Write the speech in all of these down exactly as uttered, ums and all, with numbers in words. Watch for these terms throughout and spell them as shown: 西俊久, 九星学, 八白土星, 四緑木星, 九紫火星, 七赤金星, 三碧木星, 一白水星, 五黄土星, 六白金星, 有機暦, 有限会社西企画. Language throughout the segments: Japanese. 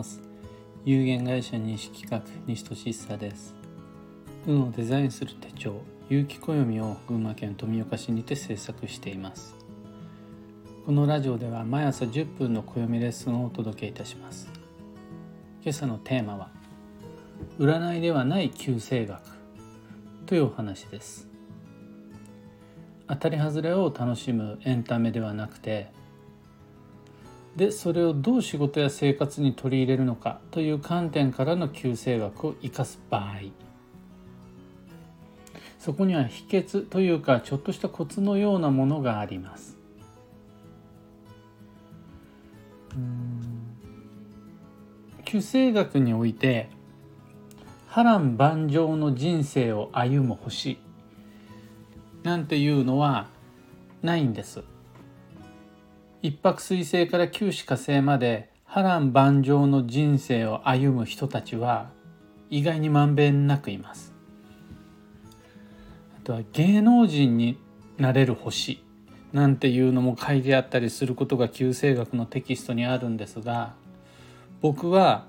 ます。有限会社西企画西俊久です。運をデザインする手帳有機暦を群馬県富岡市にて制作しています。このラジオでは毎朝じゅっぷんの暦レッスンをお届けいたします。今朝のテーマは占いではない旧星学というお話です。当たり外れを楽しむエンタメではなくて、でそれをどう仕事や生活に取り入れるのかという観点からの旧星学を生かす場合、そこには秘訣というかちょっとしたコツのようなものがあります。うーん旧星学において波乱万丈の人生を歩む星なんていうのはないんです。一泊水星から九死火星まで波乱万丈の人生を歩む人たちは意外にまんべんなくいます。あとは芸能人になれる星なんていうのも書いてあったりすることが旧星学のテキストにあるんですが、僕は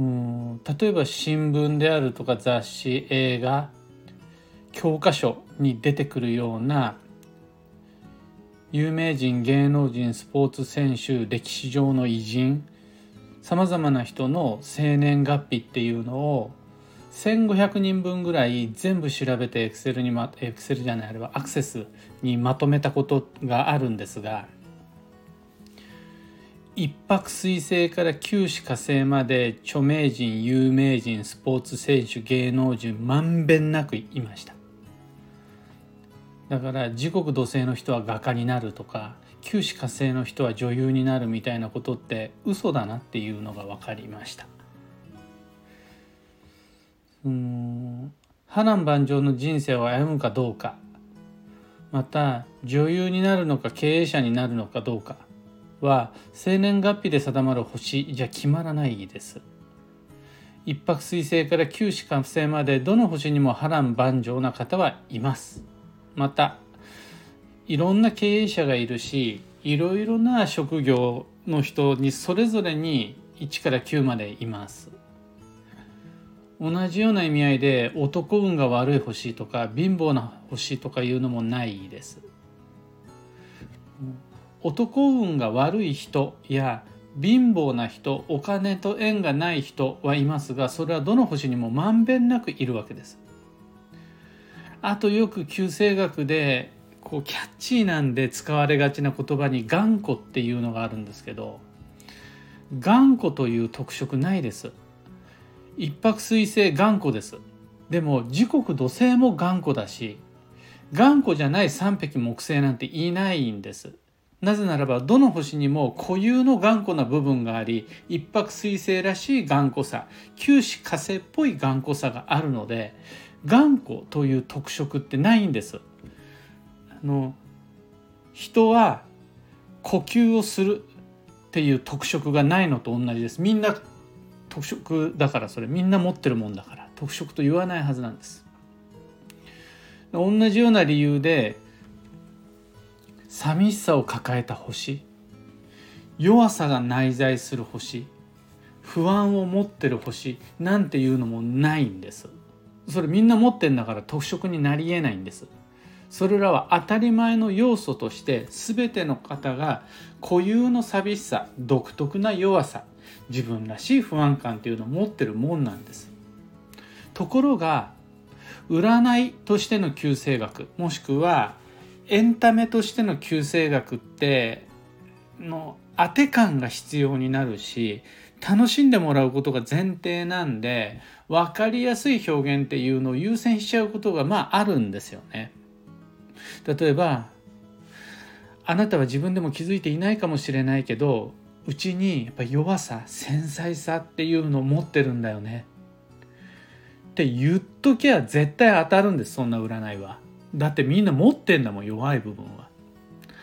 うーん例えば新聞であるとか雑誌、映画、教科書に出てくるような有名人、芸能人、スポーツ選手、歴史上の偉人、さまざまな人の生年月日っていうのをせんごひゃくにんぶんぐらい全部調べてエクセルにまエクセルじゃないあれはアクセスにまとめたことがあるんですが、一泊水星から九死火星まで著名人、有名人、スポーツ選手、芸能人まんべんなくいました。だから時刻土星の人は画家になるとか、九死火星の人は女優になるみたいなことって嘘だなっていうのが分かりました。うーん波乱万丈の人生を歩むかどうか、また女優になるのか経営者になるのかどうかは生年月日で定まる星じゃ決まらないです。一泊水星から九死火星までどの星にも波乱万丈な方はいます。またいろんな経営者がいるし、いろいろな職業の人にそれぞれにいちからきゅうまでいます。同じような意味合いで男運が悪い星とか貧乏な星とかいうのもないです。男運が悪い人や貧乏な人、お金と縁がない人はいますが、それはどの星にもまんべんなくいるわけです。あとよく旧星学でこうキャッチーなんで使われがちな言葉に頑固っていうのがあるんですけど、頑固という特色ないです。一泊水星頑固です。でも時刻土星も頑固だし、頑固じゃない三匹木星なんていないんです。なぜならばどの星にも固有の頑固な部分があり、一泊水星らしい頑固さ、九死火星っぽい頑固さがあるので、頑固という特色ってないんです。あの人は呼吸をするっていう特色がないのと同じです。みんな特色だから、それみんな持ってるもんだから特色と言わないはずなんです。同じような理由で寂しさを抱えた星、弱さが内在する星、不安を持ってる星なんていうのもないんです。それみんな持ってんだから特色になり得ないんです。それらは当たり前の要素として、全ての方が固有の寂しさ、独特な弱さ、自分らしい不安感というのを持ってるもんなんです。ところが占いとしての旧星学、もしくはエンタメとしての旧星学っての当て感が必要になるし、楽しんでもらうことが前提なんで、分かりやすい表現っていうのを優先しちゃうことがまああるんですよね。例えばあなたは自分でも気づいていないかもしれないけど、うちにやっぱ弱さ、繊細さっていうのを持ってるんだよねって言っときゃ絶対当たるんです。そんな占いはだってみんな持ってんだもん、弱い部分は。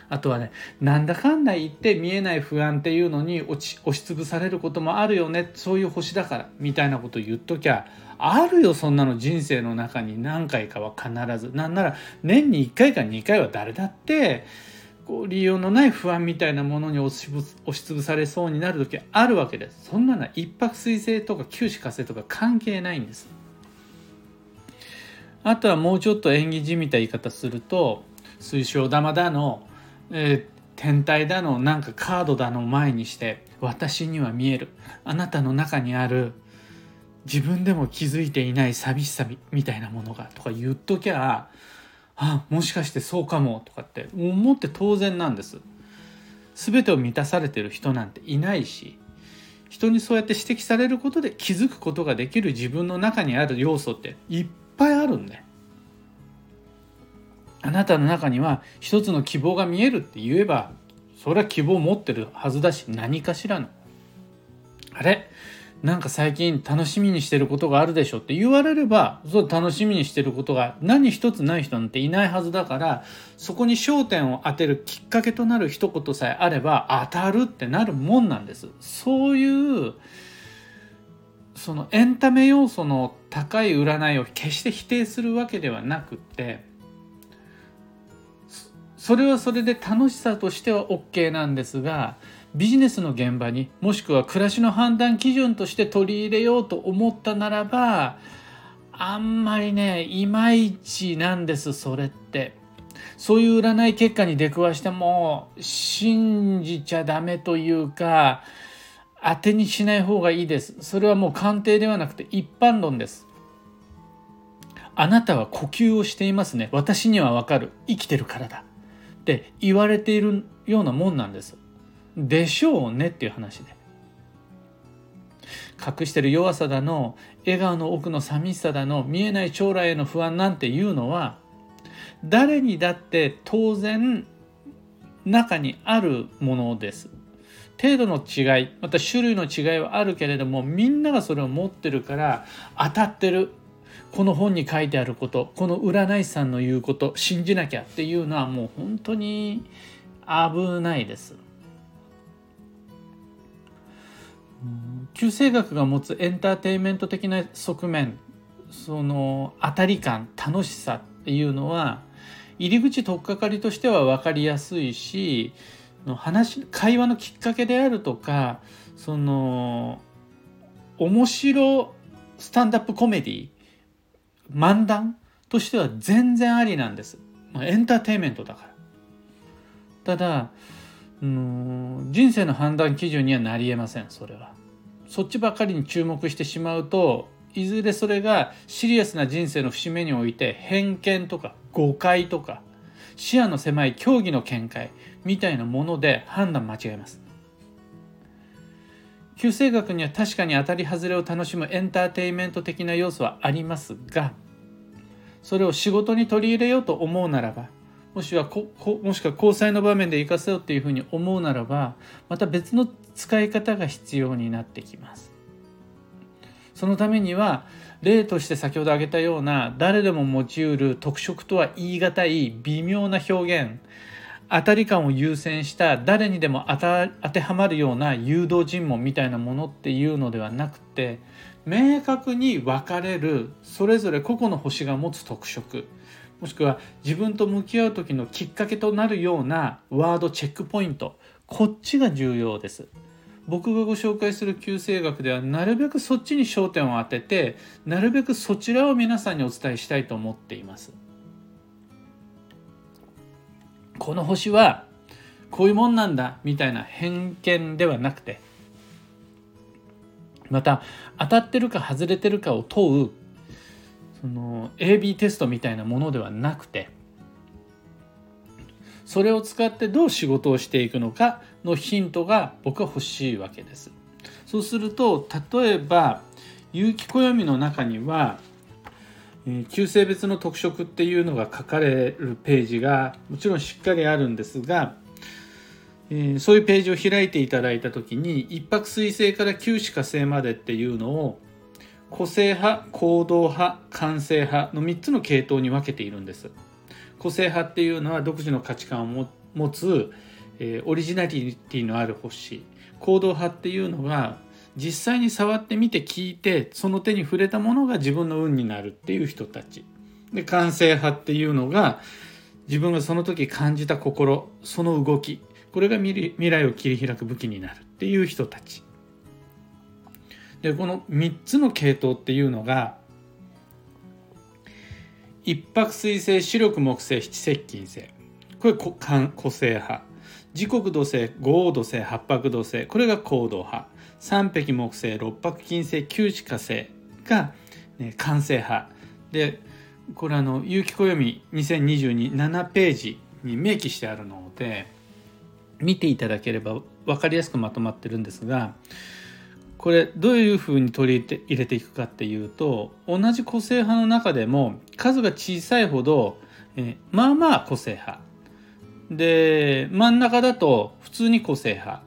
あとはね、なんだかんだ言って見えない不安っていうのに押しつぶされることもあるよね、そういう星だからみたいなこと言っときゃあるよ。そんなの人生の中に何回かは必ず、なんなら年にいっかいかにかいは誰だってこう利用のない不安みたいなものに押しつぶされそうになる時はあるわけです。そんなのは一泊水星とか九死火星とか関係ないんです。あとはもうちょっと演技じみた言い方すると、水晶玉だの、えー、天体だの、なんかカードだの前にして、私には見えるあなたの中にある自分でも気づいていない寂しさみたいなものがとか言っときゃ、あ、もしかしてそうかもとかって思って当然なんです。全てを満たされてる人なんていないし、人にそうやって指摘されることで気づくことができる自分の中にある要素っていっぱいあるんで、あなたの中には一つの希望が見えるって言えば、それは希望を持ってるはずだし、何かしらのあれなんか最近楽しみにしてることがあるでしょって言われれば、そう楽しみにしてることが何一つない人なんていないはずだから、そこに焦点を当てるきっかけとなる一言さえあれば当たるってなるもんなんです。そういうそのエンタメ要素の高い占いを決して否定するわけではなくって、それはそれで楽しさとしては OK なんですが、ビジネスの現場に、もしくは暮らしの判断基準として取り入れようと思ったならば、あんまりね、いまいちなんです。それってそういう占い結果に出くわしても信じちゃダメというか、当てにしない方がいいです。それはもう鑑定ではなくて一般論です。あなたは呼吸をしていますね、私にはわかる、生きてるからだって言われているようなもんなんです。でしょうねっていう話で、隠してる弱さだの、笑顔の奥の寂しさだの、見えない将来への不安なんていうのは、誰にだって当然中にあるものです。程度の違い、また種類の違いはあるけれども、みんながそれを持ってるから当たってる、この本に書いてあること、この占い師さんの言うこと、信じなきゃっていうのはもう本当に危ないです。九星学が持つエンターテインメント的な側面、その当たり感、楽しさっていうのは入り口取っかかりとしては分かりやすいし、話会話のきっかけであるとか、その面白スタンダップコメディ、漫談としては全然ありなんです。エンターテインメントだから。ただ人生の判断基準にはなりえません。それはそっちばかりに注目してしまうと、いずれそれがシリアスな人生の節目において偏見とか誤解とか視野の狭い競技の見解みたいなもので判断間違えます。九星学には確かに当たり外れを楽しむエンターテインメント的な要素はありますが、それを仕事に取り入れようと思うならば、もしはここもしくは交際の場面で生かせようっていうふうに思うならば、また別の使い方が必要になってきます。そのためには例として先ほど挙げたような、誰でも持ちうる特色とは言い難い微妙な表現、当たり感を優先した誰にでも当た、当てはまるような誘導尋問みたいなものっていうのではなくて、明確に分かれるそれぞれ個々の星が持つ特色、もしくは自分と向き合う時のきっかけとなるようなワードチェックポイント、こっちが重要です。僕がご紹介する九星学ではなるべくそっちに焦点を当てて、なるべくそちらを皆さんにお伝えしたいと思っています。この星はこういうもんなんだみたいな偏見ではなくて、また当たってるか外れてるかを問うその エービー テストみたいなものではなくて、それを使ってどう仕事をしていくのかのヒントが僕は欲しいわけです。そうすると、例えば有機暦の中には九星別の特色っていうのが書かれるページがもちろんしっかりあるんですが、そういうページを開いていただいた時に、一泊水星から九死火星までっていうのを個性派、行動派、感性派のみっつの系統に分けているんです。個性派っていうのは独自の価値観を持つオリジナリティのある星、行動派っていうのが実際に触ってみて聞いて、その手に触れたものが自分の運になるっていう人たちで、感性派っていうのが自分がその時感じた心、その動き、これが未来を切り開く武器になるっていう人たちで、このみっつの系統っていうのが一白水星、四緑木星、七石金星、これ個性派、時刻土星、五黄土星、八白土星、これが行動派、三碧木星、六白金星、九紫火星が、ね、完成派で、これあの有機暦にせんにじゅうに ななページに明記してあるので見ていただければ分かりやすくまとまってるんですが、これどういうふうに取り入れていくかっていうと、同じ個性派の中でも数が小さいほど、えまあまあ個性派で、真ん中だと普通に個性派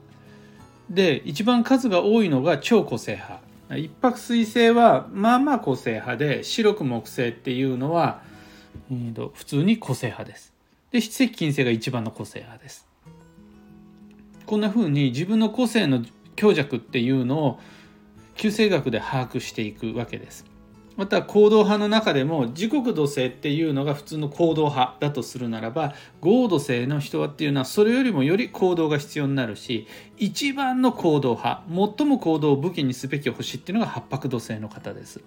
で、一番数が多いのが超個性派。一白水星はまあまあ個性派で、四緑木星っていうのは、えー、と普通に個性派です。で、七石金星が一番の個性派です。こんな風に自分の個性の強弱っていうのを九星学で把握していくわけです。また行動派の中でも時刻土星っていうのが普通の行動派だとするならば、合土星の人はっていうのはそれよりもより行動が必要になるし、一番の行動派、最も行動を武器にすべき星っていうのが八白土星の方です。だか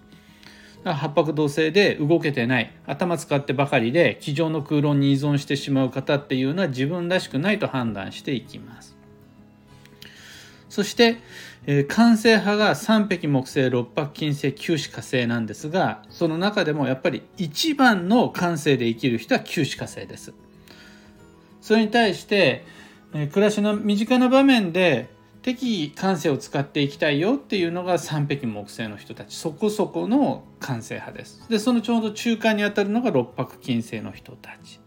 ら八白土星で動けてない、頭使ってばかりで机上の空論に依存してしまう方っていうのは自分らしくないと判断していきます。そして、えー、完成派が三碧木星、六白金星、九紫火星なんですが、その中でもやっぱり一番の感性で生きる人は九紫火星です。それに対して、えー、暮らしの身近な場面で適感性を使っていきたいよっていうのが三碧木星の人たち、そこそこの感性派です。で、そのちょうど中間にあたるのが六白金星の人たち。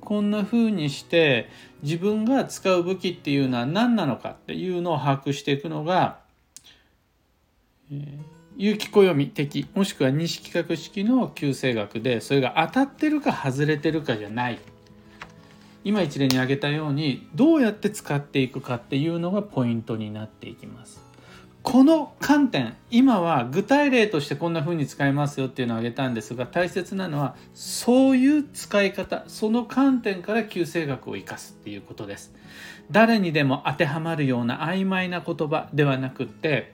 こんな風にして自分が使う武器っていうのは何なのかっていうのを把握していくのが、えー、有機暦的もしくは西幾何式の九星学で、それが当たってるか外れてるかじゃない、今一例に挙げたようにどうやって使っていくかっていうのがポイントになっていきます。この観点、今は具体例としてこんな風に使いますよっていうのを挙げたんですが、大切なのはそういう使い方、その観点から九星学を生かすっていうことです。誰にでも当てはまるような曖昧な言葉ではなくって、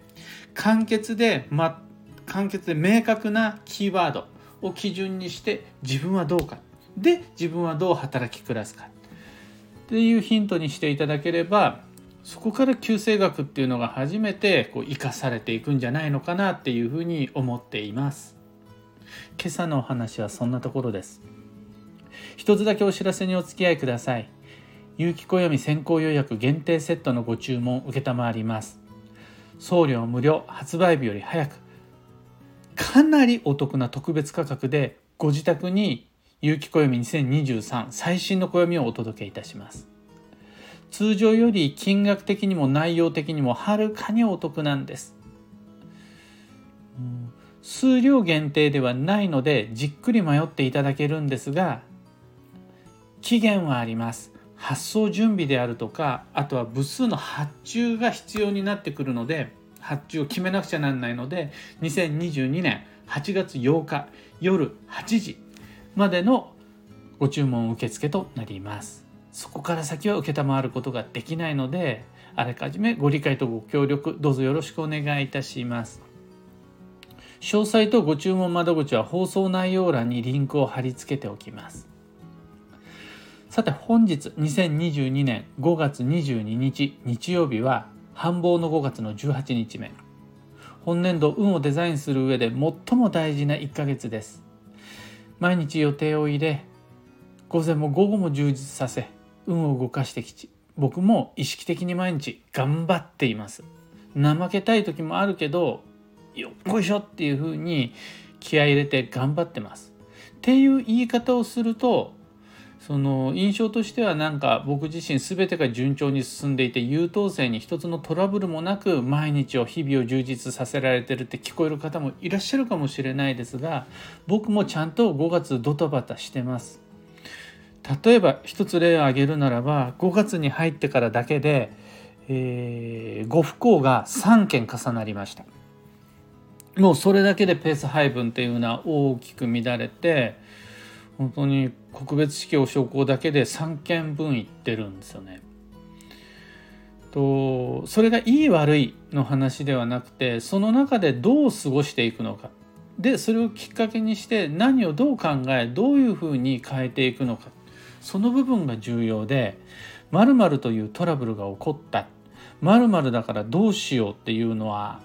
簡潔で、ま、簡潔で明確なキーワードを基準にして、自分はどうかで自分はどう働き暮らすかっていうヒントにしていただければ、そこから九星学っていうのが初めてこう生かされていくんじゃないのかなっていうふうに思っています。今朝のお話はそんなところです。一つだけお知らせにお付き合いください。有機暦先行予約限定セットのご注文受けたまわります。送料無料、発売日より早く、かなりお得な特別価格でご自宅に有機暦にせんにじゅうさん最新の暦をお届けいたします。通常より金額的にも内容的にもはるかにお得なんです。数量限定ではないのでじっくり迷っていただけるんですが、期限はあります。発送準備であるとか、あとは部数の発注が必要になってくるので、発注を決めなくちゃなんないので、にせんにじゅうにねんはちがつようか夜はちじまでのご注文受付となります。そこから先は受けたまわることができないので、あらかじめご理解とご協力どうぞよろしくお願いいたします。詳細とご注文窓口は放送内容欄にリンクを貼り付けておきます。さて本日にせんにじゅうにねんごがつにじゅうににち日曜日は繁忙のごがつのじゅうはちにちめ、本年度運をデザインする上で最も大事ないっかげつです。毎日予定を入れ、午前も午後も充実させ、運を動かしてきち、僕も意識的に毎日頑張っています。怠けたい時もあるけど、よっこいしょっていう風に気合い入れて頑張ってますっていう言い方をすると、その印象としてはなんか僕自身全てが順調に進んでいて、優等生に一つのトラブルもなく毎日を日々を充実させられてるって聞こえる方もいらっしゃるかもしれないですが、僕もちゃんとごがつドタバタしてます。例えば一つ例を挙げるならば、ごがつに入ってからだけで、えー、ご不幸がさんけん重なりました。もうそれだけでペース配分っていうのは大きく乱れて、本当に国別司教将校だけでさんけんぶん行ってるんですよね。とそれがいい悪いの話ではなくて、その中でどう過ごしていくのか、でそれをきっかけにして何をどう考え、どういうふうに変えていくのか、その部分が重要で、〇〇というトラブルが起こった、〇〇だからどうしようっていうのは、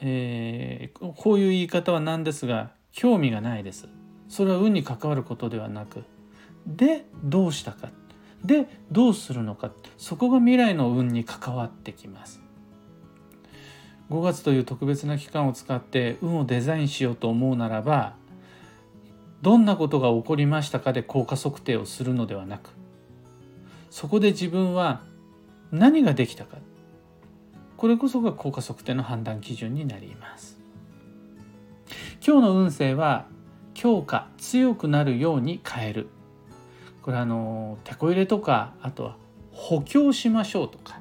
えー、こういう言い方はなんですが、興味がないです。それは運に関わることではなく、でどうしたか、でどうするのか、そこが未来の運に関わってきます。ごがつという特別な期間を使って運をデザインしようと思うならば、どんなことが起こりましたかで効果測定をするのではなく、そこで自分は何ができたか、これこそが効果測定の判断基準になります。今日の運勢は強化、強くなるように変える。これあのテコ入れとか、あとは補強しましょうとか、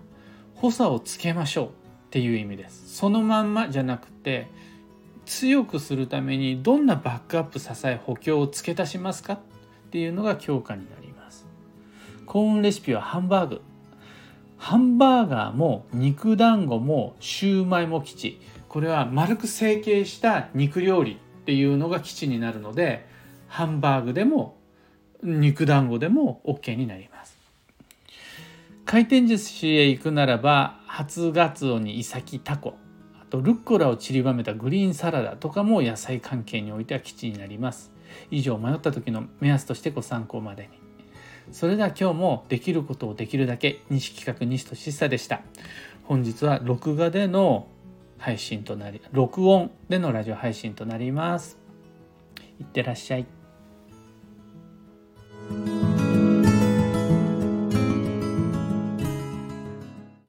補佐をつけましょうっていう意味です。そのまんまじゃなくて、強くするためにどんなバックアップ、支え、補強を付け足しますかっていうのが強化になります。幸運レシピはハンバーグ。ハンバーガーも肉団子もシューマイも基地。これは丸く成形した肉料理っていうのが基地になるので、ハンバーグでも肉団子でも OK になります。回転寿司へ行くならば、初ガツオにイサキ、タコ、あとルッコラを散りばめたグリーンサラダとかも野菜関係においては基地になります。以上、迷った時の目安としてご参考までに。それでは今日もできることをできるだけ、西企画西俊久でした。本日は録画での配信となり録音でのラジオ配信となります。いってらっしゃい。